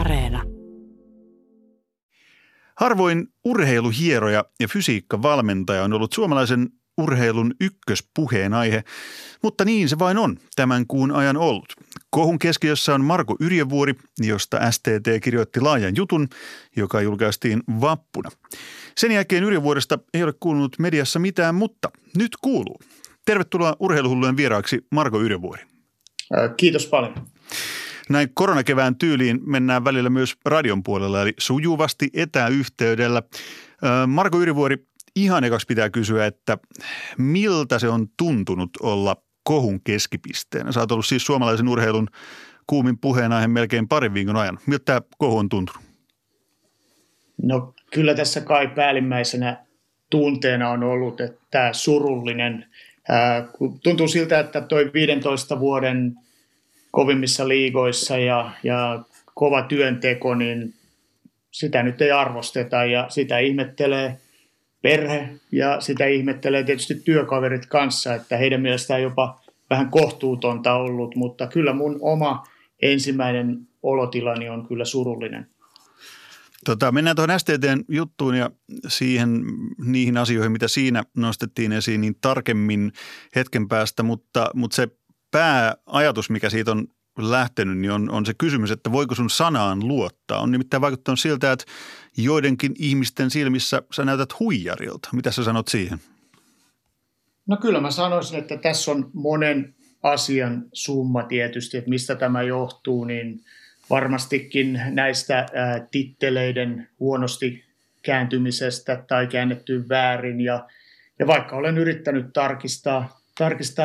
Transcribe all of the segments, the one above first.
Areena. Harvoin urheiluhieroja ja fysiikkavalmentaja on ollut suomalaisen urheilun ykköspuheenaihe, mutta niin se vain on tämän kuun ajan ollut. Kohun keskiössä on Marko Yrjövuori, josta STT kirjoitti laajan jutun, joka julkaistiin vappuna. Sen jälkeen Yrjövuoresta ei ole kuulunut mediassa mitään, mutta nyt kuuluu. Tervetuloa Urheiluhullujen vieraaksi, Marko Yrjövuori. Kiitos paljon. Näin koronakevään tyyliin mennään välillä myös radion puolella, eli sujuvasti etäyhteydellä. Marko Yrjövuori, ihan ekaksi pitää kysyä, että miltä se on tuntunut olla kohun keskipisteenä? Sä oot ollut siis suomalaisen urheilun kuumin puheenaihe melkein parin viikon ajan. Miltä tämä kohu on tuntunut? No kyllä tässä kai päällimmäisenä tunteena on ollut, että tämä surullinen. Tuntuu siltä, että toi 15 vuoden kovimmissa liigoissa ja kova työnteko, niin sitä nyt ei arvosteta ja sitä ihmettelee perhe ja sitä ihmettelee tietysti työkaverit kanssa, että heidän mielestään jopa vähän kohtuutonta ollut, mutta kyllä mun oma ensimmäinen olotilani on kyllä surullinen. Mennään tuohon STT:n juttuun ja niihin asioihin, mitä siinä nostettiin esiin, niin tarkemmin hetken päästä, mutta se pääajatus, mikä siitä on lähtenyt, niin on se kysymys, että voiko sun sanaan luottaa. On nimittäin vaikuttanut siltä, että joidenkin ihmisten silmissä sä näytät huijarilta. Mitä sä sanot siihen? No kyllä mä sanoisin, että tässä on monen asian summa tietysti, että mistä tämä johtuu, niin varmastikin näistä titteleiden huonosti kääntymisestä tai käännettyyn väärin. Ja vaikka olen yrittänyt tarkistaa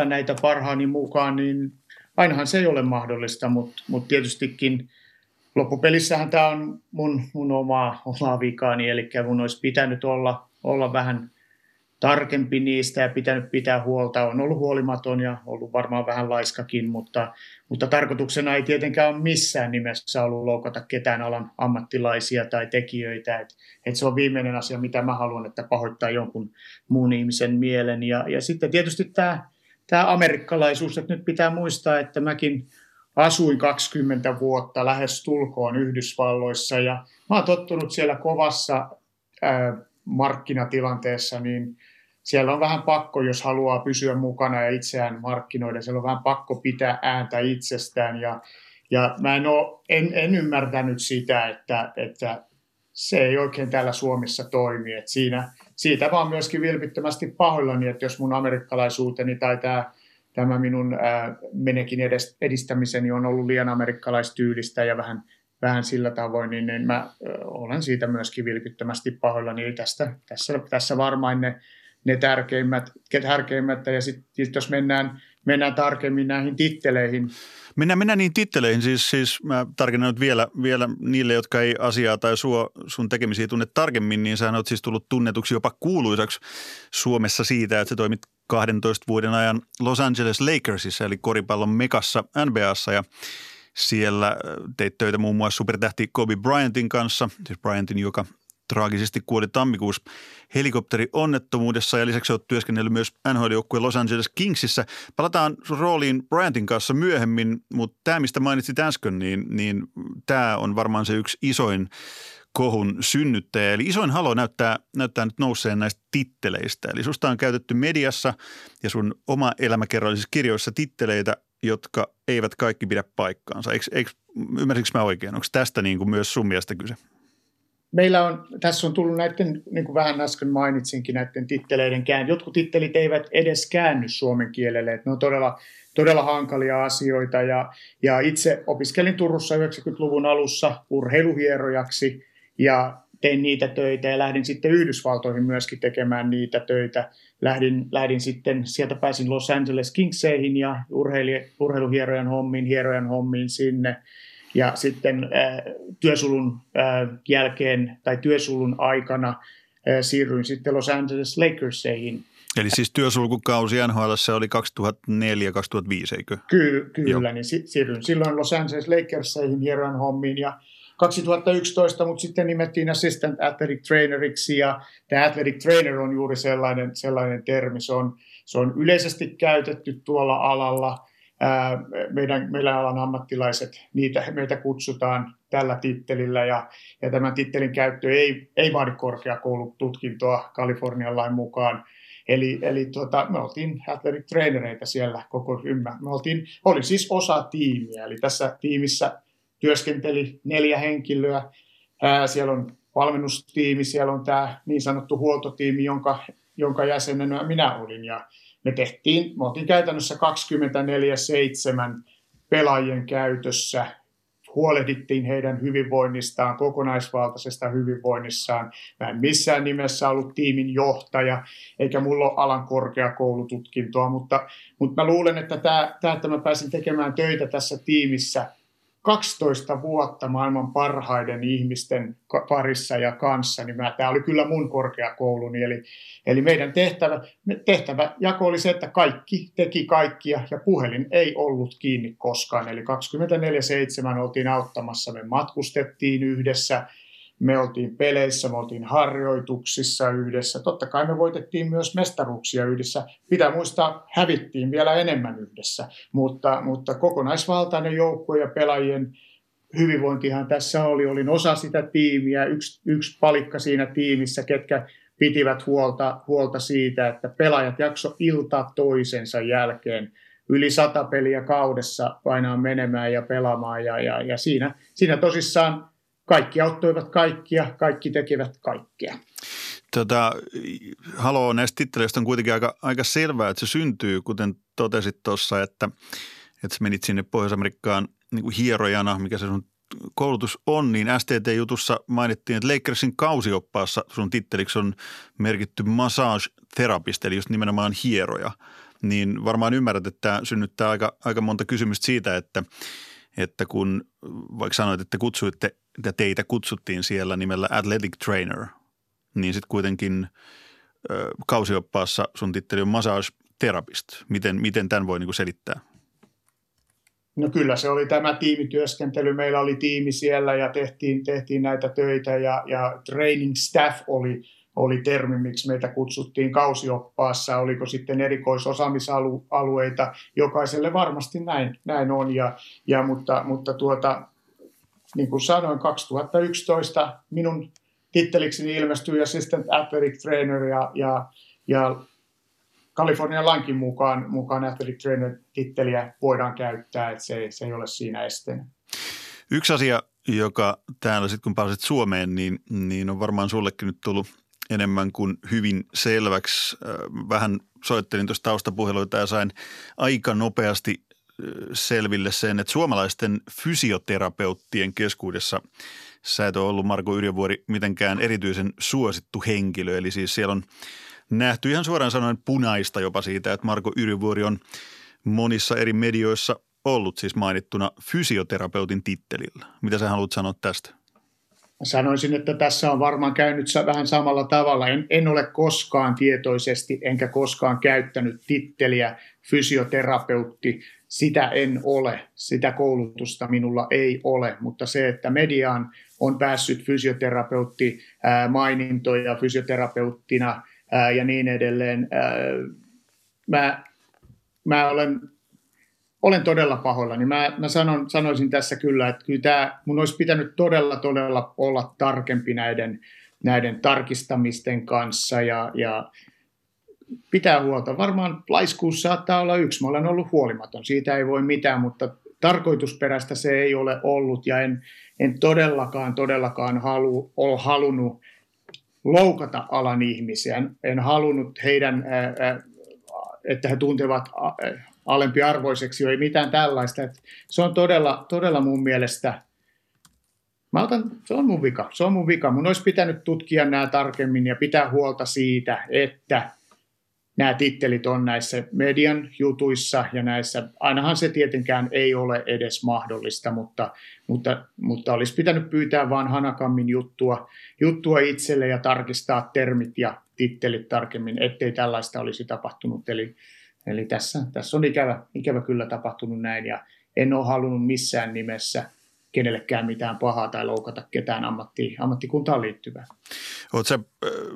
näitä parhaani mukaan, niin ainahan se ei ole mahdollista, mutta tietystikin loppupelissähän tämä on mun omaa vikaani, eli mun olisi pitänyt olla vähän tarkempi niistä ja pitänyt pitää huolta. On ollut huolimaton ja ollut varmaan vähän laiskakin, mutta tarkoituksena ei tietenkään ole missään nimessä ollut loukata ketään alan ammattilaisia tai tekijöitä. Et se on viimeinen asia, mitä mä haluan, että pahoittaa jonkun muun ihmisen mielen. Ja sitten tietysti tämä amerikkalaisuus, että nyt pitää muistaa, että mäkin asuin 20 vuotta lähes tulkoon Yhdysvalloissa ja mä oon tottunut siellä kovassa markkinatilanteessa, niin siellä on vähän pakko, jos haluaa pysyä mukana ja itseään markkinoida, siellä on vähän pakko pitää ääntä itsestään ja mä en ymmärtänyt sitä, että se ei oikein täällä Suomessa toimi, että siitä vaan myöskin vilpittömästi pahoillani, että jos mun amerikkalaisuuteni tai tämä minun menekin edistämiseni on ollut liian amerikkalaistyylistä ja vähän sillä tavoin, niin mä olen siitä myöskin vilpittömästi pahoillani. Eli tässä varmaan ne tärkeimmät ja sitten jos mennään tarkemmin näihin titteleihin. Mennään niihin titteleihin. Siis mä tarkennan nyt vielä niille, jotka ei asiaa tai sun tekemisiä tunne tarkemmin, niin sä oot siis tullut tunnetuksi jopa kuuluisaksi Suomessa siitä, että sä toimit 12 vuoden ajan Los Angeles Lakersissa, eli koripallon mekassa NBA:ssa ja siellä teit töitä muun muassa supertähti Kobe Bryantin kanssa, siis Bryantin, joka traagisesti kuoli tammikuussa helikopterionnettomuudessa ja lisäksi olet työskennellyt myös NHL-joukkueen Los Angeles Kingsissä. Palataan rooliin Bryantin kanssa myöhemmin, mutta tämä, mistä mainitsit äsken, niin tämä on varmaan se yksi isoin kohun synnyttäjä. Eli isoin halo näyttää nyt nousseen näistä titteleistä. Eli susta on käytetty mediassa ja sun oma elämäkerrallisissa kirjoissa titteleitä, jotka eivät kaikki pidä paikkaansa. Ymmärsinkö mä oikein? Onko tästä niin kuin myös sun mielestä kyse? Tässä on tullut näiden, niin kuin vähän äsken mainitsinkin, näiden titteleiden käänny. Jotkut tittelit eivät edes käänny suomen kielelle. Että ne on todella, todella hankalia asioita. Ja itse opiskelin Turussa 90-luvun alussa urheiluhierojaksi ja tein niitä töitä ja lähdin sitten Yhdysvaltoihin myöskin tekemään niitä töitä. Lähdin sitten, sieltä pääsin Los Angeles Kingseihin ja urheiluhierojan hommiin sinne. Ja sitten työsulun aikana siirryin sitten Los Angeles Lakerseihin. Eli siis työsulkukausi NHL:ssä oli 2004-2005, eikö? Kyllä, niin siirryin silloin Los Angeles Lakerseihin hierojan hommiin ja 2011, mutta sitten nimettiin assistant athletic traineriksi ja tämä athletic trainer on juuri sellainen termi. Se on yleisesti käytetty tuolla alalla. Meidän alan ammattilaiset, meitä kutsutaan tällä tittelillä ja tämän tittelin käyttö ei vaadi korkeakoulututkintoa Kalifornian lain mukaan. Eli me oltiin athletic trainereita siellä koko ymmä. Oli siis osa tiimiä, eli tässä tiimissä työskenteli 4 henkilöä. Siellä on valmennustiimi, siellä on tämä niin sanottu huoltotiimi, jonka jäsenenä minä olin. Ja me oltiin käytännössä 24/7 pelaajien käytössä, huolehdittiin heidän hyvinvoinnistaan, kokonaisvaltaisesta hyvinvoinnissaan. Mä en missään nimessä ollut tiimin johtaja, eikä mulla ole alan korkeakoulututkintoa, mutta mä luulen, että että mä pääsin tekemään töitä tässä tiimissä 12 vuotta maailman parhaiden ihmisten parissa ja kanssa, niin tämä oli kyllä mun korkeakouluni. Eli meidän tehtäväjako oli se, että kaikki teki kaikkia ja puhelin ei ollut kiinni koskaan. Eli 24/7 oltiin auttamassa, me matkustettiin yhdessä, me oltiin peleissä, me oltiin harjoituksissa yhdessä. Totta kai me voitettiin myös mestaruuksia yhdessä. Pitää muistaa, hävittiin vielä enemmän yhdessä. Mutta kokonaisvaltainen joukko ja pelaajien hyvinvointihan tässä oli. Olin osa sitä tiimiä, yksi palikka siinä tiimissä, ketkä pitivät huolta siitä, että pelaajat jakso ilta toisensa jälkeen. Yli 100 peliä kaudessa painaa menemään ja pelaamaan ja siinä tosissaan kaikki auttoivat kaikkia, kaikki tekevät kaikkea. Näistä titteleistä on kuitenkin aika selvää, että se syntyy, kuten totesit tuossa, että sä menit sinne Pohjois-Amerikkaan niin kuin hierojana, mikä se sun koulutus on, niin STT-jutussa mainittiin, että Lakersin kausioppaassa sun titteliksi on merkitty Massage Therapist, eli just nimenomaan hieroja. Niin varmaan ymmärrät, että tämä synnyttää aika monta kysymystä siitä, että kun vaikka sanoit, että teitä kutsuttiin siellä nimellä Athletic Trainer, niin sitten kuitenkin kausioppaassa sun titteli on Massage Therapist. Miten tämän voi niinku selittää? No kyllä se oli tämä tiimityöskentely. Meillä oli tiimi siellä ja tehtiin näitä töitä ja training staff oli termi, miksi meitä kutsuttiin kausioppaassa. Oliko sitten erikoisosaamisalueita? Jokaiselle varmasti näin on, mutta niin kuin sanoin, 2011 minun tittelikseni ilmestyi Assistant Athletic Trainer ja Kalifornian lainkin mukaan Athletic Trainer-titteliä voidaan käyttää, että se ei ole siinä esteenä. Yksi asia, joka täällä sitten kun pääset Suomeen, niin on varmaan sullekin nyt tullut enemmän kuin hyvin selväksi. Vähän soittelin tuossa taustapuheluita ja sain aika nopeasti selville sen, että suomalaisten fysioterapeuttien keskuudessa sä et ole ollut, Marko Yrjövuori, mitenkään erityisen suosittu henkilö. Eli siis siellä on nähty ihan suoraan sanoen punaista jopa siitä, että Marko Yrjövuori on monissa eri medioissa ollut siis mainittuna fysioterapeutin tittelillä. Mitä sä haluat sanoa tästä? Sanoisin, että tässä on varmaan käynyt vähän samalla tavalla. En ole koskaan tietoisesti enkä koskaan käyttänyt titteliä fysioterapeutti. Sitä en ole, sitä koulutusta minulla ei ole, mutta se, että mediaan on päässyt fysioterapeutti mainintoja fysioterapeuttina ja niin edelleen. Mä olen todella pahoillani. Mä sanoisin tässä kyllä, että kyllä tämä, mun olisi pitänyt todella olla tarkempi näiden tarkistamisten kanssa ja pitää huolta. Varmaan laiskuus saattaa olla yksi. Mä olen ollut huolimaton. Siitä ei voi mitään, mutta tarkoitusperäistä se ei ole ollut ja en todellakaan ole halunnut loukata alan ihmisiä. En halunnut heidän, että he tuntevat alempiarvoiseksi, ei mitään tällaista. Se on todella mun mielestä, se on mun vika. Mun olisi pitänyt tutkia nämä tarkemmin ja pitää huolta siitä, että nämä tittelit on näissä median jutuissa ja näissä, ainahan se tietenkään ei ole edes mahdollista, mutta olisi pitänyt pyytää vaan hanakammin juttua itselle ja tarkistaa termit ja tittelit tarkemmin, ettei tällaista olisi tapahtunut. Eli tässä on ikävä kyllä tapahtunut näin ja en ole halunnut missään nimessä kenellekään mitään pahaa tai loukata ketään ammattikuntaan liittyvää. Oletko sä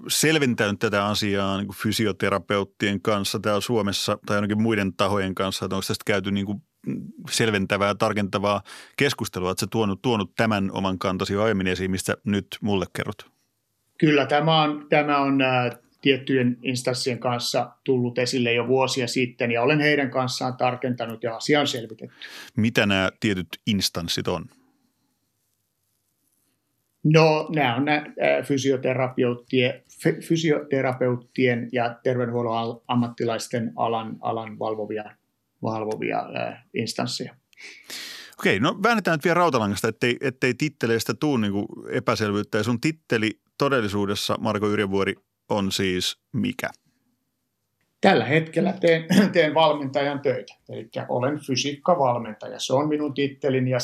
selventänyt tätä asiaa niin kuin fysioterapeuttien kanssa täällä Suomessa tai ainakin muiden tahojen kanssa? Onko tästä käyty niin kuin selventävää, tarkentavaa keskustelua. Oletko tuonut tämän oman kantasi aiemmin esiin, mistä nyt mulle kerrot? Kyllä, tämä on tiettyjen instanssien kanssa tullut esille jo vuosia sitten ja olen heidän kanssaan tarkentanut ja asiaa on selvitetty. Mitä nämä tietyt instanssit on? No, nämä on fysioterapeuttien ja terveydenhuollon ammattilaisten alan valvovia instansseja. Okei, no väännetään nyt vielä rautalangasta, ettei titteleistä tuu niinku epäselvyyttä. Ja sun titteli todellisuudessa, Marko Yrjövuori, on siis mikä? Tällä hetkellä teen valmentajan töitä, eli olen fysiikkavalmentaja. Se on minun tittelini ja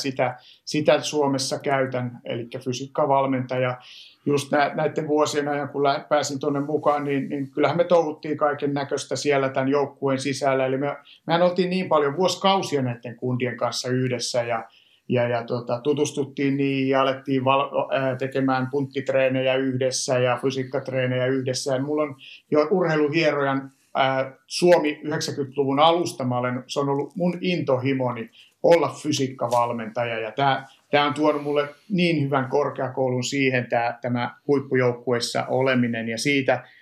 sitä Suomessa käytän, eli fysiikkavalmentaja. Just näiden vuosien ajan, kun pääsin tuonne mukaan, niin kyllähän me touhuttiin kaiken näköistä siellä tämän joukkueen sisällä. Eli me oltiin niin paljon vuosikausia näiden kundien kanssa yhdessä ja tutustuttiin niin ja alettiin tekemään punttitreenejä yhdessä ja fysiikkatreenejä yhdessä. Ja mulla on jo urheiluhierojan Suomi 90-luvun alusta, se on ollut mun intohimoni olla fysiikkavalmentaja ja tämä on tuonut mulle niin hyvän korkeakoulun siihen tämä huippujoukkueessa oleminen ja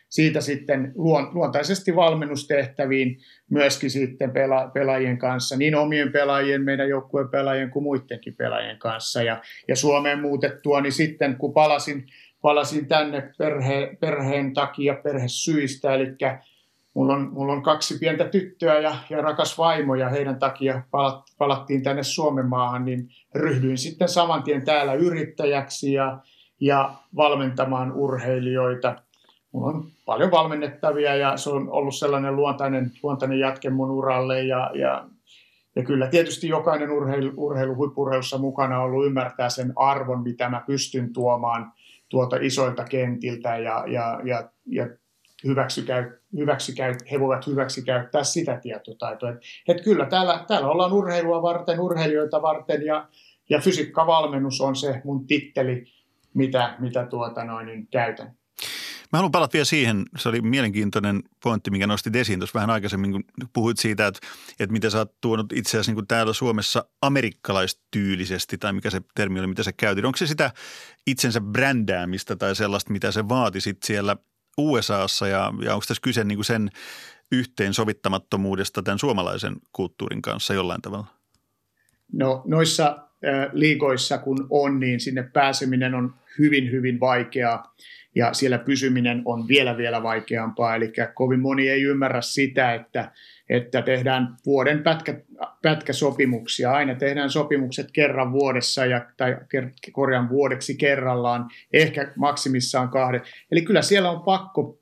siitä sitten luontaisesti valmennustehtäviin myöskin sitten pelaajien kanssa, niin omien pelaajien, meidän joukkueen pelaajien kuin muidenkin pelaajien kanssa ja Suomeen muutettua, niin sitten kun palasin tänne perheen takia perhesyistä, eli mulla on kaksi pientä tyttöä ja rakas vaimo ja heidän takia palattiin tänne Suomen maahan, niin ryhdyin sitten saman tien täällä yrittäjäksi ja valmentamaan urheilijoita. Mulla on paljon valmennettavia ja se on ollut sellainen luontainen jatke mun uralle ja kyllä tietysti jokainen huippurheilussa mukana ollut ymmärtää sen arvon, mitä mä pystyn tuomaan tuolta isoilta kentiltä ja he voivat hyväksikäyttää sitä tietotaitoa. Et kyllä täällä ollaan urheilua varten, urheilijoita varten ja fysiikkavalmennus on se mun titteli, mitä käytän. Mä haluan palata vielä siihen, se oli mielenkiintoinen pointti, minkä nostit esiin tuossa vähän aikaisemmin, kun puhuit siitä, että mitä sä oot tuonut itse asiassa niin täällä Suomessa amerikkalaistyylisesti, tai mikä se termi oli, mitä sä käytit. Onko se sitä itsensä brändäämistä tai sellaista, mitä se vaatisit siellä USAssa ja onko tässä kyse niin sen yhteensovittamattomuudesta tämän suomalaisen kulttuurin kanssa jollain tavalla? No noissa liigoissa kun on, niin sinne pääseminen on hyvin, hyvin vaikeaa ja siellä pysyminen on vielä vaikeampaa. Eli kovin moni ei ymmärrä sitä, että tehdään vuoden pätkäsopimuksia. Aina tehdään sopimukset kerran vuodessa tai vuodeksi kerrallaan, ehkä maksimissaan 2. Eli kyllä siellä on pakko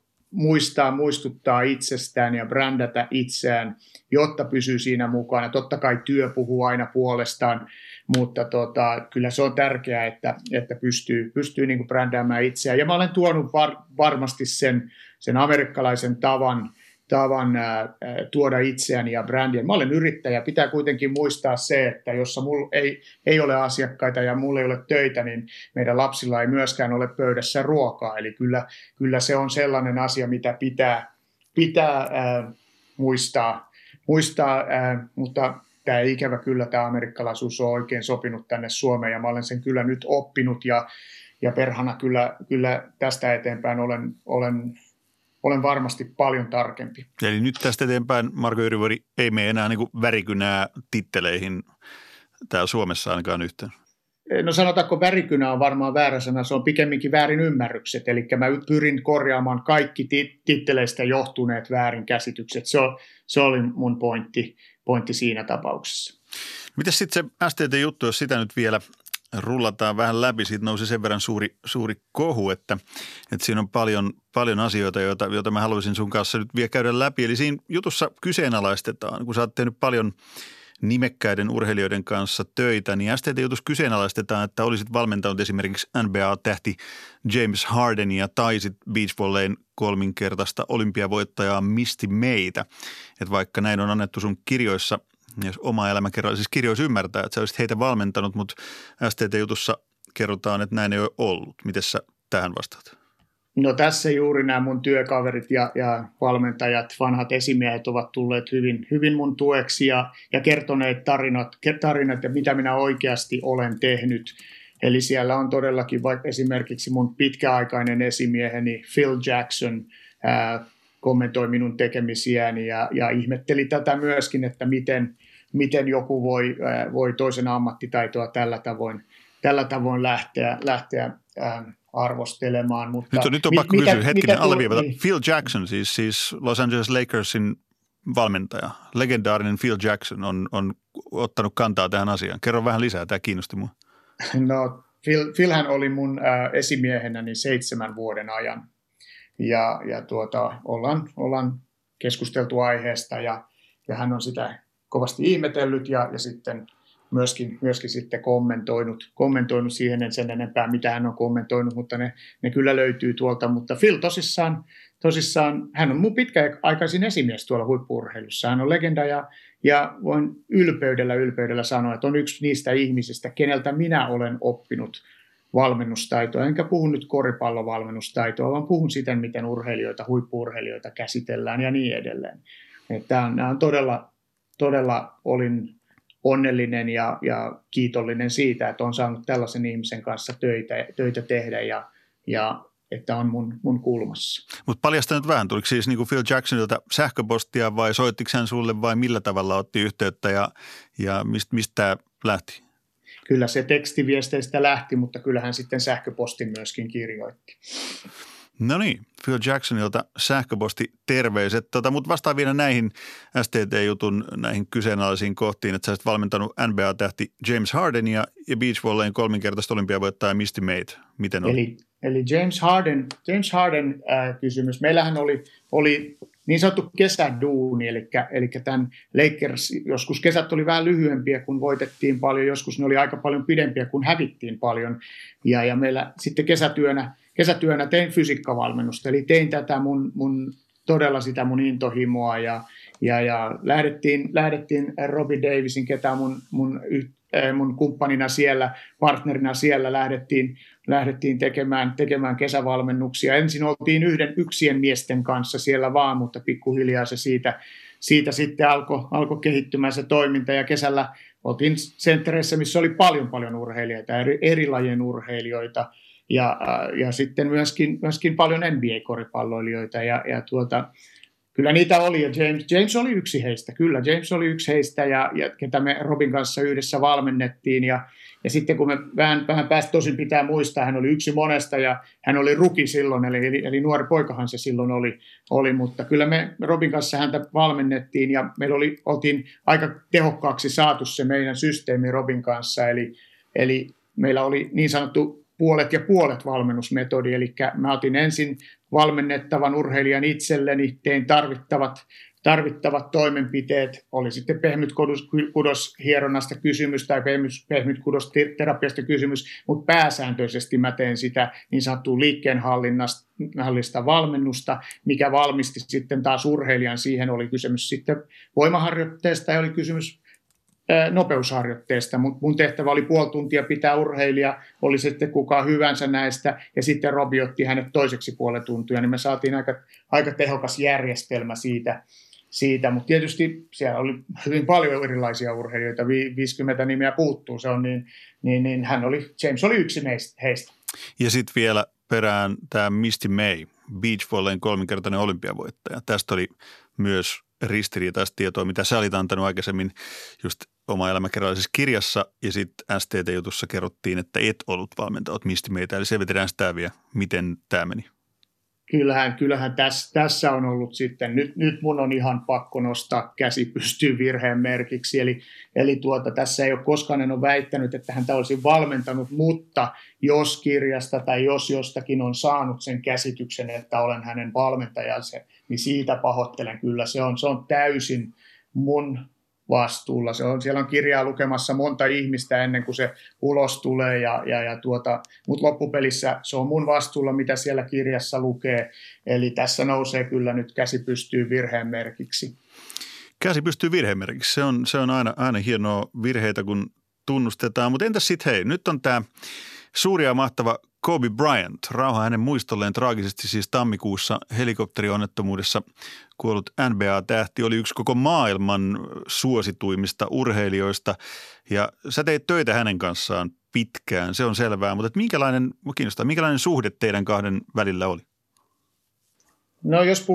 muistuttaa itsestään ja brändätä itseään, jotta pysyy siinä mukana. Totta kai työ puhuu aina puolestaan, mutta kyllä se on tärkeää, että pystyy niin kuin brändäämään itseään. Ja mä olen tuonut varmasti sen amerikkalaisen tavan tuoda itseäni ja brändiä. Mä olen yrittäjä. Pitää kuitenkin muistaa se, että jos mulla ei ole asiakkaita ja mulla ei ole töitä, niin meidän lapsilla ei myöskään ole pöydässä ruokaa. Eli kyllä se on sellainen asia, mitä pitää muistaa, mutta tämä ikävä kyllä tämä amerikkalaisuus on oikein sopinut tänne Suomeen ja mä olen sen kyllä nyt oppinut ja perhana kyllä tästä eteenpäin olen varmasti paljon tarkempi. Eli nyt tästä eteenpäin, Marko Yrjövuori, ei mene enää niin kuin värikynää titteleihin täällä Suomessa ainakaan yhtään. No sanotaanko värikynä on varmaan väärä sana, se on pikemminkin väärin ymmärrykset. Eli mä pyrin korjaamaan kaikki titteleistä johtuneet väärinkäsitykset. Se oli mun pointti siinä tapauksessa. Mitäs sitten se STT-juttu, jos sitä nyt vielä rullataan vähän läpi. Siitä nousi sen verran suuri kohu, että siinä on paljon asioita, joita mä haluaisin sun kanssa nyt vielä käydä läpi. Eli siinä jutussa kyseenalaistetaan, kun sä oot tehnyt paljon nimekkäiden urheilijoiden kanssa töitä, niin STT-jutussa kyseenalaistetaan, että olisit valmentanut esimerkiksi NBA-tähti James Hardenia tai sit beachvolleyn kolminkertaista olympiavoittajaa Misty Maytä. Että vaikka näin on annettu sun kirjoissa, jos oma elämä siis kirjoissa ymmärtää, että sä olisit heitä valmentanut, mutta STT-jutussa kerrotaan, että näin ei ole ollut. Miten sä tähän vastaat? No tässä juuri nämä mun työkaverit ja valmentajat, vanhat esimiehet ovat tulleet hyvin mun tueksi ja kertoneet tarinat ja mitä minä oikeasti olen tehnyt. Eli siellä on todellakin esimerkiksi mun pitkäaikainen esimieheni Phil Jackson kommentoi minun tekemisiäni ja ihmetteli tätä myöskin, että miten joku voi toisen ammattitaitoa tällä tavoin lähteä arvostelemaan. Mutta nyt on pakko kysyä, hetkinen alleviivata. Niin. Phil Jackson, siis Los Angeles Lakersin valmentaja, legendaarinen Phil Jackson on ottanut kantaa tähän asiaan. Kerro vähän lisää, tämä kiinnosti minua. No, Philhän oli mun esimiehenäni 7 vuoden ajan ja ollaan keskusteltu aiheesta ja hän on sitä kovasti ihmetellyt ja sitten myöskin sitten kommentoinut siihen sen enempää, mitä hän on kommentoinut, mutta ne kyllä löytyy tuolta. Mutta Phil tosissaan, hän on mun pitkäaikaisin esimies tuolla huippu-urheilussa. Hän on legenda ja voin ylpeydellä sanoa, että on yksi niistä ihmisistä, keneltä minä olen oppinut valmennustaitoa. Enkä puhu nyt koripallovalmennustaitoa, vaan puhun siten, miten huippu-urheilijoita käsitellään ja niin edelleen. Nämä on todella olin onnellinen ja kiitollinen siitä, että on saanut tällaisen ihmisen kanssa töitä tehdä ja että on mun kulmassa. Mutta paljasta nyt vähän, tuliko siis niin kuin Phil Jacksonilta sähköpostia vai soittiko hän sulle vai millä tavalla otti yhteyttä ja mistä lähti? Kyllä se tekstiviesteistä lähti, mutta kyllähän sitten sähköposti myöskin kirjoitti. No niin, Phil Jacksonilta sähköposti terveiset, mutta vastaan vielä näihin STT-jutun näihin kyseenalaisiin kohtiin, että sä olisit valmentanut NBA-tähti James Hardenia ja beachvolleyn 3-kertaista olympiavoittaja Misty Mayt. Miten oli? Eli James Harden kysymys. Meillähän oli niin sanottu kesäduuni, eli tämän Lakers, joskus kesät oli vähän lyhyempiä, kun voitettiin paljon, joskus ne oli aika paljon pidempiä, kun hävittiin paljon ja meillä sitten kesätyönä tein fysiikkavalmennusta, eli tein tätä mun todella sitä mun intohimoa ja lähdettiin Robin Daviesin, ketä mun kumppanina siellä, partnerina siellä, lähdettiin tekemään kesävalmennuksia. Ensin oltiin yksien miesten kanssa siellä vaan, mutta pikkuhiljaa se siitä sitten alkoi kehittymään se toiminta ja kesällä oltiin sentterissä, missä oli paljon urheilijoita, eri lajien urheilijoita. Ja sitten myöskin paljon NBA-koripalloilijoita ja kyllä niitä oli ja James oli yksi heistä, ja ketä me Robin kanssa yhdessä valmennettiin ja sitten kun me vähän päästä, tosin pitää muistaa, hän oli yksi monesta ja hän oli rookie silloin, eli nuori poikahan se silloin oli, mutta kyllä me Robin kanssa häntä valmennettiin ja meillä oltiin aika tehokkaaksi saatu se meidän systeemi Robin kanssa, eli meillä oli niin sanottu puolet ja puolet valmennusmetodi, eli mä otin ensin valmennettavan urheilijan itselleni, tein tarvittavat toimenpiteet, oli sitten pehmytkudoshieronnasta kysymys tai pehmytkudosterapiasta kysymys, mutta pääsääntöisesti mä tein sitä niin sanottua liikkeenhallista valmennusta, mikä valmisti sitten taas urheilijan, siihen oli kysymys sitten voimaharjoitteesta ja oli kysymys nopeusharjoitteesta, mutta mun tehtävä oli puoli tuntia pitää urheilija, oli sitten kukaan hyvänsä näistä, ja sitten Robi otti hänet toiseksi puolen tuntia, niin me saatiin aika tehokas järjestelmä siitä. Mutta tietysti siellä oli hyvin paljon erilaisia urheilijoita, 50 nimeä puuttuu, se on niin James oli yksi heistä. Ja sitten vielä perään tämä Misty May, beachvolleyn 3-kertainen olympiavoittaja, tästä oli myös ristiriitaista tietoa, mitä sä olit antanut aikaisemmin just Oma elämä kerrallisessa kirjassa ja sitten STT-jutussa kerrottiin, että et ollut valmentaja, olet Misty Maytä, eli selvitetään sitä vielä, miten tämä meni. Kyllähän tässä on ollut sitten, nyt mun on ihan pakko nostaa käsi pystyyn virheen merkiksi, eli tässä ei ole koskaan en ole väittänyt, että häntä olisi valmentanut, mutta jos kirjasta tai jos jostakin on saanut sen käsityksen, että olen hänen valmentajansa, niin siitä pahoittelen kyllä, se on täysin mun vastuulla. Siellä on kirjaa lukemassa monta ihmistä ennen kuin se ulos tulee, mutta loppupelissä se on mun vastuulla, mitä siellä kirjassa lukee. Eli tässä nousee kyllä nyt käsi pystyy virheen merkiksi. Käsi pystyy virheen merkiksi. Se on aina hienoa virheitä, kun tunnustetaan. Mutta entäs sitten hei, nyt on tämä suuri ja mahtava Kobe Bryant, rauha hänen muistolleen, traagisesti siis tammikuussa helikopterionnettomuudessa kuollut NBA-tähti, oli yksi koko maailman suosituimmista urheilijoista ja sä teit töitä hänen kanssaan pitkään, se on selvää, mutta minkälainen suhde teidän kahden välillä oli? No jos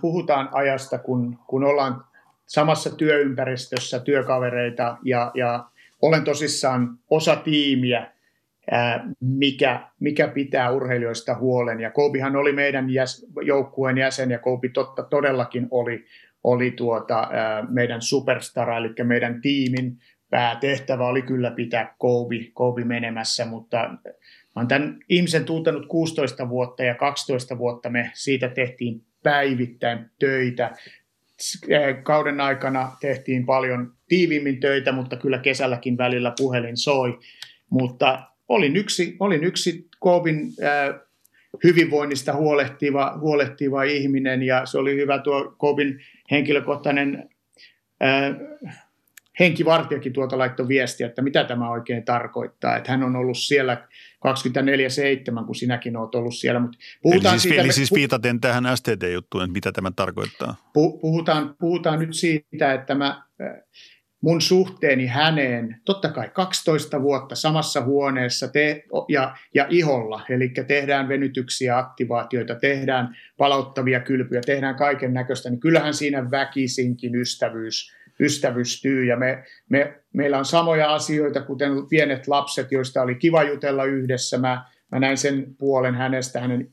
puhutaan ajasta, kun ollaan samassa työympäristössä, työkavereita ja olen tosissaan osa tiimiä, mikä pitää urheilijoista huolen. Ja Kobehan oli meidän joukkueen jäsen ja Kobe todellakin oli meidän superstara, eli meidän tiimin päätehtävä oli kyllä pitää Kobe menemässä, mutta olen tämän ihmisen tuntenut 16 vuotta ja 12 vuotta me siitä tehtiin päivittäin töitä. Kauden aikana tehtiin paljon tiiviimmin töitä, mutta kyllä kesälläkin välillä puhelin soi, mutta olin yksi Kobin hyvinvoinnista huolehtiva ihminen ja se oli hyvä tuo Kobin henkilökohtainen henkivartijakin tuolta laittoi viestiä, että mitä tämä oikein tarkoittaa, että hän on ollut siellä 24/7, kun sinäkin olet ollut siellä. Mutta eli viitaten tähän STT-juttuun, että mitä tämä tarkoittaa? Puhutaan nyt siitä, että mun suhteeni häneen, totta kai 12 vuotta samassa huoneessa ja iholla, eli tehdään venytyksiä, aktivaatioita, tehdään palauttavia kylpyjä, tehdään kaiken näköistä, niin kyllähän siinä väkisinkin ystävystyy ja meillä on samoja asioita, kuten pienet lapset, joista oli kiva jutella yhdessä. Mä näin sen puolen hänestä, hänen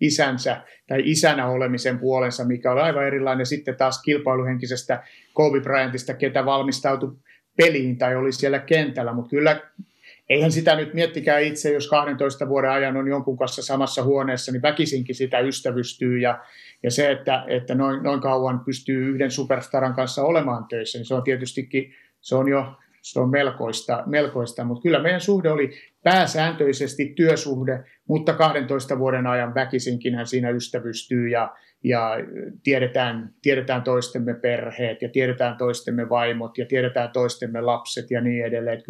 isänsä tai isänä olemisen puolensa, mikä oli aivan erilainen. Sitten taas kilpailuhenkisestä Kobe Bryantista, ketä valmistautui peliin tai oli siellä kentällä, mutta kyllä eihän sitä nyt miettikää itse, jos 12 vuoden ajan on jonkun kanssa samassa huoneessa, niin väkisinkin sitä ystävystyy ja se, että noin kauan pystyy yhden superstaran kanssa olemaan töissä, niin se on tietystikin, se on melkoista, mutta kyllä meidän suhde oli pääsääntöisesti työsuhde, mutta 12 vuoden ajan väkisinkinhän siinä ystävystyy ja tiedetään toistemme perheet ja tiedetään toistemme vaimot ja tiedetään toistemme lapset ja niin edelleen,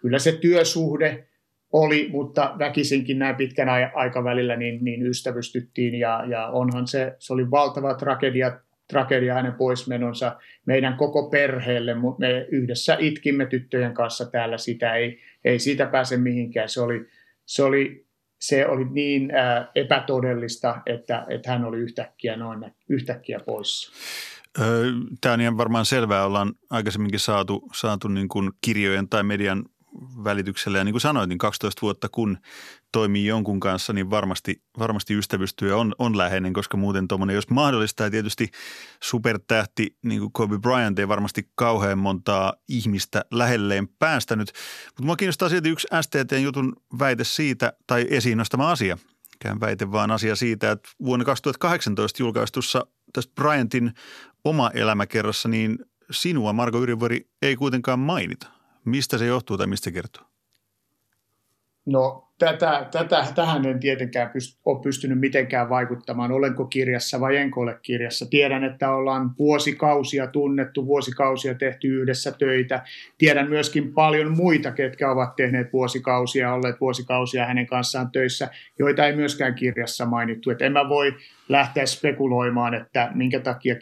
Kyllä se työsuhde oli, mutta väkisinkin näin pitkän aikavälillä niin ystävystyttiin ja onhan se oli valtava tragedia hänen poismenonsa meidän koko perheelle, mutta me yhdessä itkimme tyttöjen kanssa täällä sitä, ei siitä pääse mihinkään. Se oli niin epätodellista, että hän oli yhtäkkiä poissa. Tämä on ihan varmaan selvää, ollaan aikaisemminkin saatu niin kuin kirjojen tai median välityksellä. Ja niin kuin sanoit, niin 12 vuotta kun toimii jonkun kanssa, niin varmasti ystävystyy on läheinen, koska muuten tuommoinen, jos mahdollista, ja tietysti supertähti, niin kuin Kobe Bryant, ei varmasti kauhean montaa ihmistä lähelleen päästänyt. Mutta minua kiinnostaa silti yksi STT:n jutun väite siitä, tai esiin nostama asia, ikään väite vaan asia siitä, että vuonna 2018 julkaistussa tästä Bryantin oma elämäkerrassa, niin sinua, Marko Yrjövuori, ei kuitenkaan mainita. Mistä se johtuu tai mistä kertoo? No tähän en tietenkään ole pystynyt mitenkään vaikuttamaan. Olenko kirjassa vai enkä ole kirjassa? Tiedän, että ollaan vuosikausia tunnettu, vuosikausia tehty yhdessä töitä. Tiedän myöskin paljon muita, ketkä ovat tehneet vuosikausia, olleet vuosikausia hänen kanssaan töissä, joita ei myöskään kirjassa mainittu. Et en mä voi lähteä spekuloimaan, että minkä takia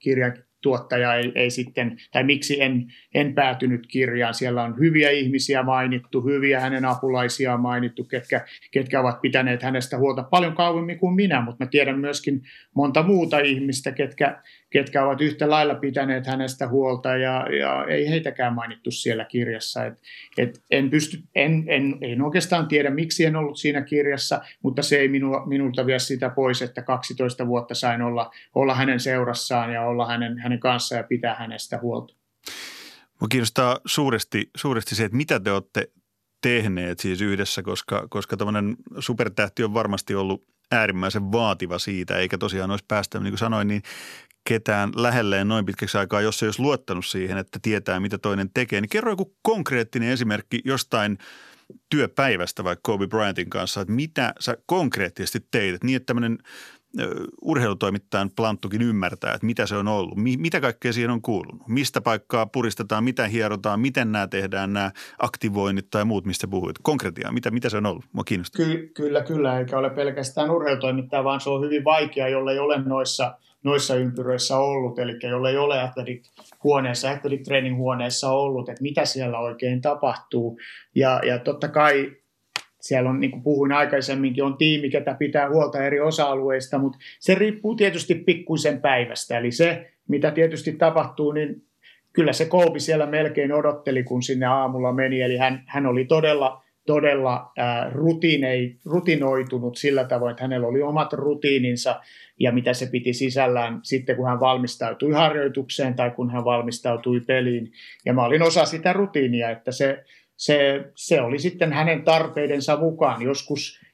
kirjan tuottaja ei sitten, tai miksi en päätynyt kirjaan. Siellä on hyviä ihmisiä mainittu, hyviä hänen apulaisiaan mainittu, ketkä ovat pitäneet hänestä huolta paljon kauemmin kuin minä, mutta mä tiedän myöskin monta muuta ihmistä, ketkä ovat yhtä lailla pitäneet hänestä huolta ja ei heitäkään mainittu siellä kirjassa. En oikeastaan tiedä, miksi en ollut siinä kirjassa, mutta se ei minulta vie sitä pois, että 12 vuotta sain olla hänen seurassaan ja olla hänen kanssaan ja pitää hänestä huolta. Minua kiinnostaa suuresti se, että mitä te olette tehneet siis yhdessä, koska tämmöinen supertähti on varmasti ollut äärimmäisen vaativa siitä, eikä tosiaan olisi päästä, niin kuin sanoin, niin ketään lähelleen noin pitkäksi aikaa, jos ei olisi luottanut siihen, että tietää, mitä toinen tekee. Niin kerro joku konkreettinen esimerkki jostain työpäivästä vaikka Kobe Bryantin kanssa, että mitä sä konkreettisesti teit, niin että tämmöinen urheilutoimittajan planttukin ymmärtää, että mitä se on ollut, mitä kaikkea siihen on kuulunut, mistä paikkaa puristetaan, mitä hierotaan, miten nämä tehdään, nämä aktivoinnit tai muut, mistä puhuit. Konkretiaa, mitä se on ollut? Mua kiinnostaa. Kyllä, eikä ole pelkästään urheilutoimittaja, vaan se on hyvin vaikea, jolle ei ole noissa ympyröissä ollut, eli jolle ei ole Athletic Training huoneessa ollut, että mitä siellä oikein tapahtuu. Ja totta kai siellä on, niin kuin puhuin aikaisemminkin, on tiimi, ketä pitää huolta eri osa-alueista, mutta se riippuu tietysti pikkuisen päivästä. Eli se, mitä tietysti tapahtuu, niin kyllä se Kobe siellä melkein odotteli, kun sinne aamulla meni. Eli hän oli todella rutinoitunut sillä tavoin, että hänellä oli omat rutiininsa ja mitä se piti sisällään sitten, kun hän valmistautui harjoitukseen tai kun hän valmistautui peliin. Ja mä olin osa sitä rutiinia, että se oli sitten hänen tarpeidensa mukaan.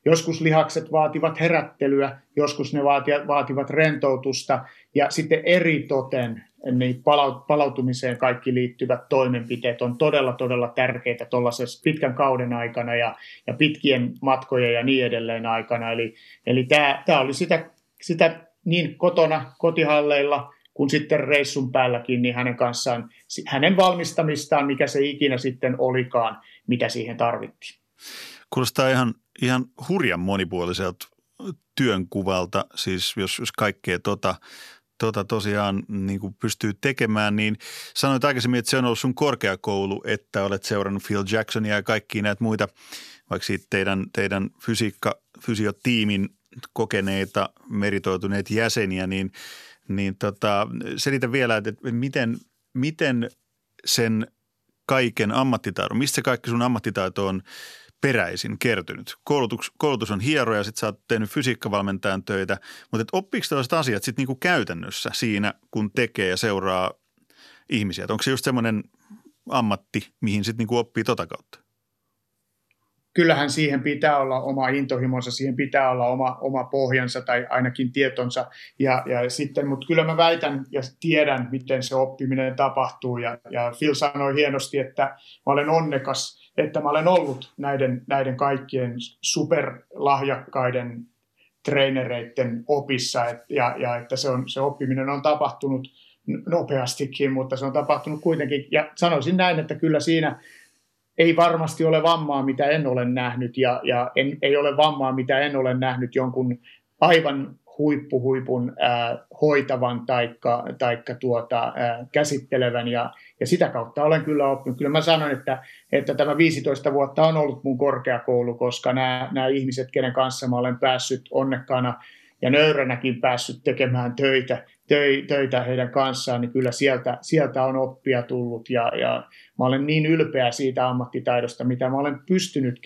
Joskus lihakset vaativat herättelyä, joskus ne vaativat rentoutusta ja sitten eritoten niin palautumiseen kaikki liittyvät toimenpiteet on todella tärkeitä tuollaisessa pitkän kauden aikana ja pitkien matkojen ja niin edelleen aikana. Eli tämä oli sitä niin kotona, kotihalleilla, kun sitten reissun päälläkin, niin hänen kanssaan, hänen valmistamistaan, mikä se ikinä sitten olikaan, mitä siihen tarvittiin. Kuulostaa ihan hurjan monipuoliselta työnkuvalta, siis jos kaikkea tosiaan niin kuin pystyy tekemään, niin sanoit aikaisemmin, että se on ollut sun korkeakoulu, että olet seurannut Phil Jacksonia ja kaikkia näitä muita, vaikka siitä teidän fysiotiimin kokeneita, meritoituneita jäseniä, niin selitä vielä, että miten sen kaiken ammattitaidon, mistä se kaikki sun ammattitaito on peräisin kertynyt? Koulutus on hieroja, sit sä oot tehnyt fysiikkavalmentajan töitä, mutta oppiiko tällaiset asiat sit niinku käytännössä siinä, kun tekee ja seuraa ihmisiä? Et onko se just semmoinen ammatti, mihin sit niinku oppii tota kautta? Kyllähän siihen pitää olla oma intohimonsa, siihen pitää olla oma pohjansa tai ainakin tietonsa. Ja sitten, mutta kyllä mä väitän ja tiedän, miten se oppiminen tapahtuu. Ja Phil sanoi hienosti, että mä olen onnekas, että mä olen ollut näiden kaikkien superlahjakkaiden treenereiden opissa. Ja että se oppiminen on tapahtunut nopeastikin, mutta se on tapahtunut kuitenkin. Ja sanoisin näin, että kyllä siinä ei varmasti ole vammaa, mitä en ole nähnyt, ei ole vammaa, mitä en ole nähnyt jonkun aivan huippun hoitavan taikka käsittelevän. Ja sitä kautta olen kyllä oppinut. Kyllä mä sanon, että tämä 15 vuotta on ollut mun korkeakoulu, koska nämä ihmiset, kenen kanssa mä olen päässyt onnekkaana ja nöyränäkin päässyt tekemään töitä heidän kanssaan, niin kyllä sieltä on oppia tullut ja mä olen niin ylpeä siitä ammattitaidosta, mitä mä olen pystynyt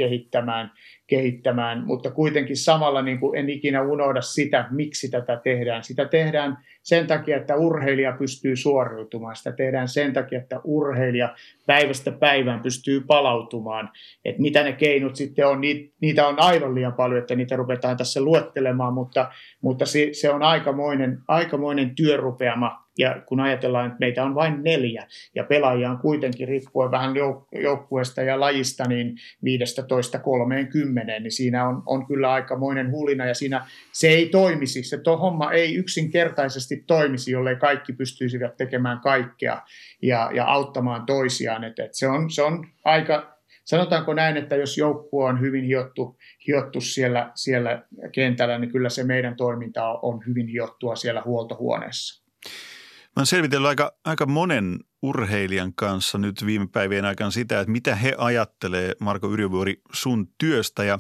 kehittämään, mutta kuitenkin samalla niin kuin en ikinä unohda sitä, miksi tätä tehdään. Sitä tehdään sen takia, että urheilija pystyy suoriutumaan, sitä tehdään sen takia, että urheilija päivästä päivään pystyy palautumaan, että mitä ne keinot sitten on, niitä on aivan liian paljon, että niitä ruvetaan tässä luettelemaan, mutta se on aikamoinen työrupeama. Ja kun ajatellaan, että meitä on vain 4 ja pelaajia on kuitenkin riippuen vähän joukkueesta ja lajista niin 15-30, niin siinä on kyllä aikamoinen hulina ja siinä se ei toimisi. Se homma ei yksinkertaisesti toimisi, jollei kaikki pystyisivät tekemään kaikkea ja auttamaan toisiaan. Et se on aika, sanotaanko näin, että jos joukkue on hyvin hiottu siellä kentällä, niin kyllä se meidän toiminta on hyvin hiottua siellä huoltohuoneessa. Mä oon selvitellyt aika monen urheilijan kanssa nyt viime päivien aikana sitä, että mitä he ajattelee, Marko Yrjövuori, sun työstä. Ja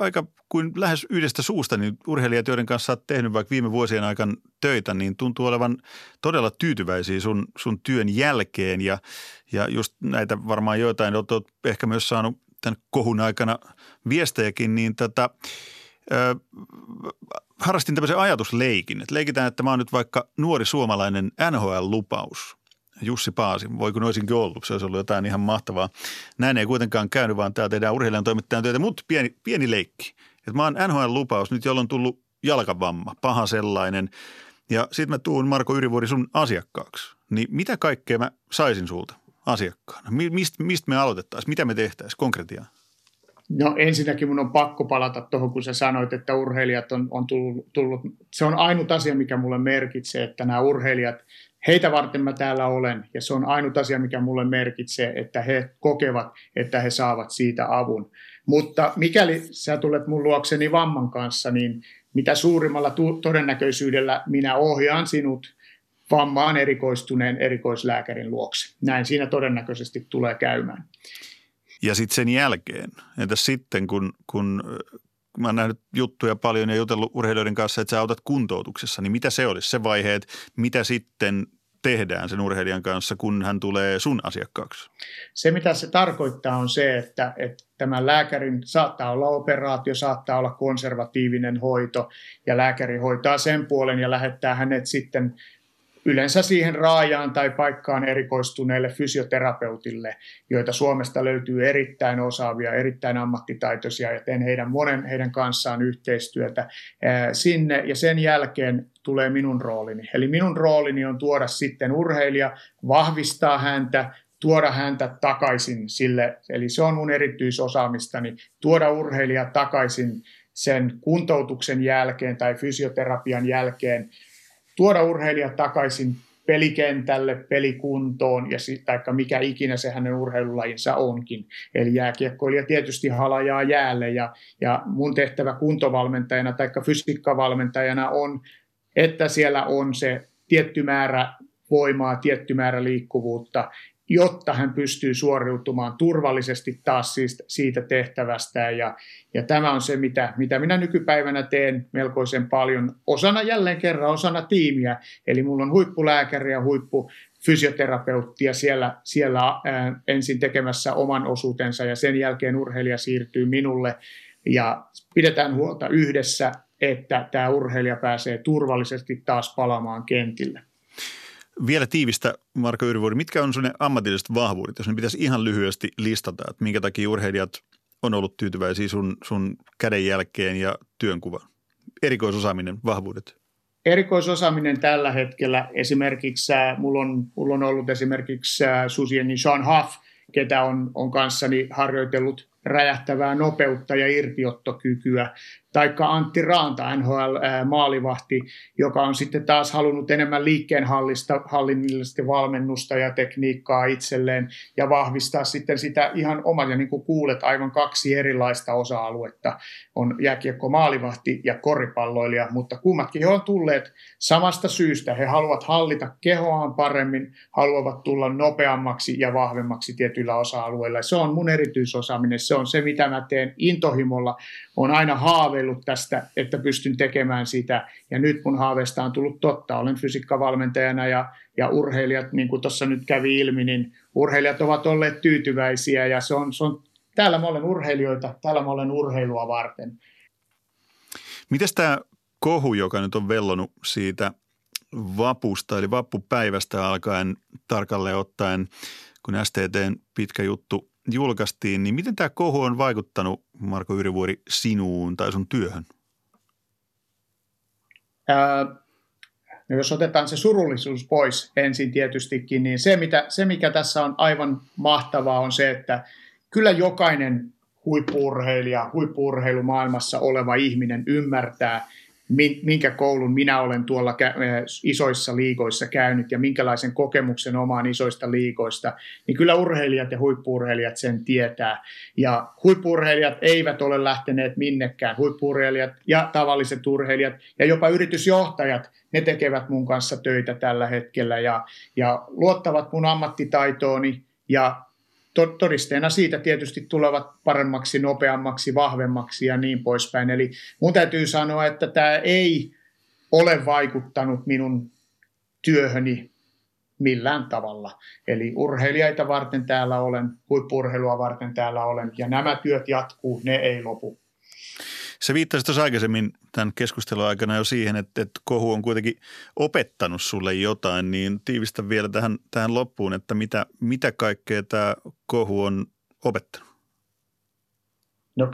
aika kuin lähes yhdestä suusta, niin urheilijat, joiden kanssa olet tehnyt vaikka viime vuosien aikana töitä, niin tuntuu olevan todella tyytyväisiä sun työn jälkeen. Ja just näitä varmaan joitain, olet ehkä myös saanut tämän kohun aikana viestejäkin, niin harrastin tämmöisen ajatusleikin, että leikitään, että mä oon nyt vaikka nuori suomalainen NHL-lupaus, Jussi Paasi, voi kun olisinkin ollut, se olisi ollut jotain ihan mahtavaa. Näin ei kuitenkaan käynyt, vaan täällä tehdään urheilijan toimittajan työtä, mutta pieni leikki. Että mä oon NHL-lupaus nyt, jolla on tullut jalkavamma, paha sellainen, ja sit mä tuun Marko Yrjövuori sun asiakkaaksi. Niin mitä kaikkea mä saisin sulta asiakkaana? Mistä me aloitettaisiin? Mitä me tehtäisiin konkretiaan? No ensinnäkin mun on pakko palata tuohon, kun sä sanoit, että urheilijat on tullut. Se on ainut asia, mikä mulle merkitsee, että nämä urheilijat, heitä varten mä täällä olen. Ja se on ainut asia, mikä mulle merkitsee, että he kokevat, että he saavat siitä avun. Mutta mikäli sä tulet mun luokseni vamman kanssa, niin mitä suurimmalla todennäköisyydellä minä ohjaan sinut vammaan erikoistuneen erikoislääkärin luokse. Näin siinä todennäköisesti tulee käymään. Ja sitten sen jälkeen, entäs sitten kun mä oon nähnyt juttuja paljon ja jutellut urheilijoiden kanssa, että sä autat kuntoutuksessa, niin mitä se olisi se vaihe, että mitä sitten tehdään sen urheilijan kanssa, kun hän tulee sun asiakkaaksi? Se mitä se tarkoittaa on se, että tämän lääkärin saattaa olla operaatio, saattaa olla konservatiivinen hoito ja lääkäri hoitaa sen puolen ja lähettää hänet sitten yleensä siihen raajaan tai paikkaan erikoistuneelle fysioterapeutille, joita Suomesta löytyy erittäin osaavia, erittäin ammattitaitoisia, ja teen heidän kanssaan yhteistyötä sinne, ja sen jälkeen tulee minun roolini. Eli minun roolini on tuoda sitten urheilija, vahvistaa häntä, tuoda häntä takaisin sille, eli se on mun erityisosaamistani, tuoda urheilija takaisin sen kuntoutuksen jälkeen tai fysioterapian jälkeen, tuoda urheilija takaisin pelikentälle, pelikuntoon, ja taikka mikä ikinä se hänen urheilulajinsa onkin. Eli jääkiekkoilija tietysti halajaa jäälle, ja mun tehtävä kuntovalmentajana taikka fysiikkavalmentajana on, että siellä on se tietty määrä voimaa, tietty määrä liikkuvuutta, jotta hän pystyy suoriutumaan turvallisesti taas siitä tehtävästään. Ja tämä on se, mitä minä nykypäivänä teen melkoisen paljon osana, jälleen kerran osana tiimiä. Eli minulla on huippulääkäri ja huippufysioterapeuttia siellä ensin tekemässä oman osuutensa, ja sen jälkeen urheilija siirtyy minulle ja pidetään huolta yhdessä, että tämä urheilija pääsee turvallisesti taas palaamaan kentille. Vielä tiivistä, Marko Yrjövuori, mitkä on sellainen ammatilliset vahvuudet, jos ne pitäisi ihan lyhyesti listata, että minkä takia urheilijat on ollut tyytyväisiä sun kädenjälkeen ja työnkuvaan? Erikoisosaaminen, vahvuudet. Erikoisosaaminen tällä hetkellä esimerkiksi, mulla on ollut esimerkiksi susieni Sean Huff, ketä on kanssani harjoitellut räjähtävää nopeutta ja irtiottokykyä, taikka Antti Raanta, NHL-maalivahti, joka on sitten taas halunnut enemmän liikkeenhallinnallista valmennusta ja tekniikkaa itselleen ja vahvistaa sitten sitä ihan oman, ja niin kuin kuulet, aivan kaksi erilaista osa-aluetta on jääkiekko-maalivahti ja koripalloilija, mutta kummatkin he ovat tulleet samasta syystä. He haluavat hallita kehoaan paremmin, haluavat tulla nopeammaksi ja vahvemmaksi tietyillä osa-alueilla. Se on mun erityisosaaminen, se on se, mitä mä teen intohimolla, on aina haave tästä, että pystyn tekemään sitä, ja nyt mun haaveesta on tullut totta. Olen fysiikkavalmentajana ja urheilijat, niin kuin tuossa nyt kävi ilmi, niin urheilijat ovat olleet tyytyväisiä, ja se on täällä mä olen urheilijoita, täällä mä olen urheilua varten. Mites tämä kohu, joka nyt on vellonut siitä vapusta, eli vappupäivästä alkaen tarkalleen ottaen, kun STT:n pitkä juttu julkaistiin, niin miten tämä kohu on vaikuttanut, Marko Yrjövuori, sinuun tai sun työhön? No jos otetaan se surullisuus pois ensin tietystikin, niin se mikä tässä on aivan mahtavaa on se, että kyllä jokainen huippu-urheilija, huippu-urheilumaailmassa oleva ihminen ymmärtää, minkä koulun minä olen tuolla isoissa liigoissa käynyt ja minkälaisen kokemuksen omaan isoista liigoista, niin kyllä urheilijat ja huippu-urheilijat sen tietää. Ja huippu-urheilijat eivät ole lähteneet minnekään. Huippu-urheilijat ja tavalliset urheilijat ja jopa yritysjohtajat, ne tekevät mun kanssa töitä tällä hetkellä ja luottavat mun ammattitaitooni ja todisteena siitä tietysti tulevat paremmaksi, nopeammaksi, vahvemmaksi ja niin poispäin. Eli mun täytyy sanoa, että tämä ei ole vaikuttanut minun työhöni millään tavalla. Eli urheilijaita varten täällä olen, huippu-urheilua varten täällä olen ja nämä työt jatkuu, ne ei lopu. Se viittasi tuossa aikaisemmin tämän keskustelun aikana jo siihen, että kohu on kuitenkin opettanut sulle jotain, niin tiivistä vielä tähän loppuun, että mitä kaikkea tämä kohu on opettanut? No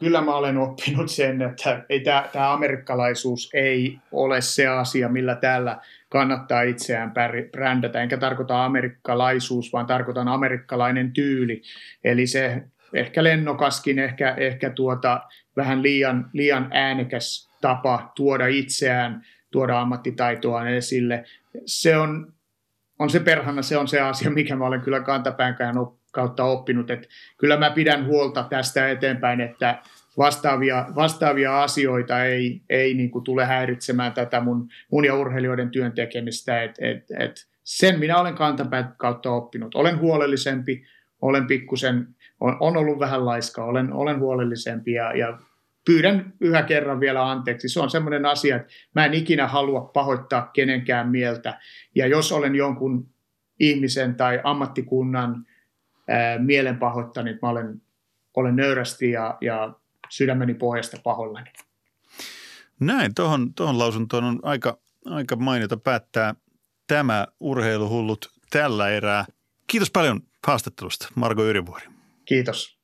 kyllä mä olen oppinut sen, että tämä amerikkalaisuus ei ole se asia, millä täällä kannattaa itseään brändätä. Enkä tarkoita amerikkalaisuus, vaan tarkoitan amerikkalainen tyyli, eli se ehkä lennokaskin, ehkä vähän liian äänekäs tapa tuoda itseään, tuoda ammattitaitoaan esille. Se on se asia, mikä mä olen kyllä kantapään kautta oppinut, että kyllä mä pidän huolta tästä eteenpäin, että vastaavia asioita ei niin kuin tule häiritsemään tätä mun ja urheilijoiden työn tekemistä, sen minä olen kantapään kautta oppinut. Olen huolellisempi, on ollut vähän laiska, olen huolellisempi ja pyydän yhä kerran vielä anteeksi. Se on semmoinen asia, että mä en ikinä halua pahoittaa kenenkään mieltä. Ja jos olen jonkun ihmisen tai ammattikunnan mielen pahoittanut, niin mä olen nöyrästi ja sydämeni pohjasta pahoillani. Näin, tuohon lausuntoon on aika mainiota päättää tämä Urheiluhullut tällä erää. Kiitos paljon haastattelusta, Marko Yrjövuori. Kiitos.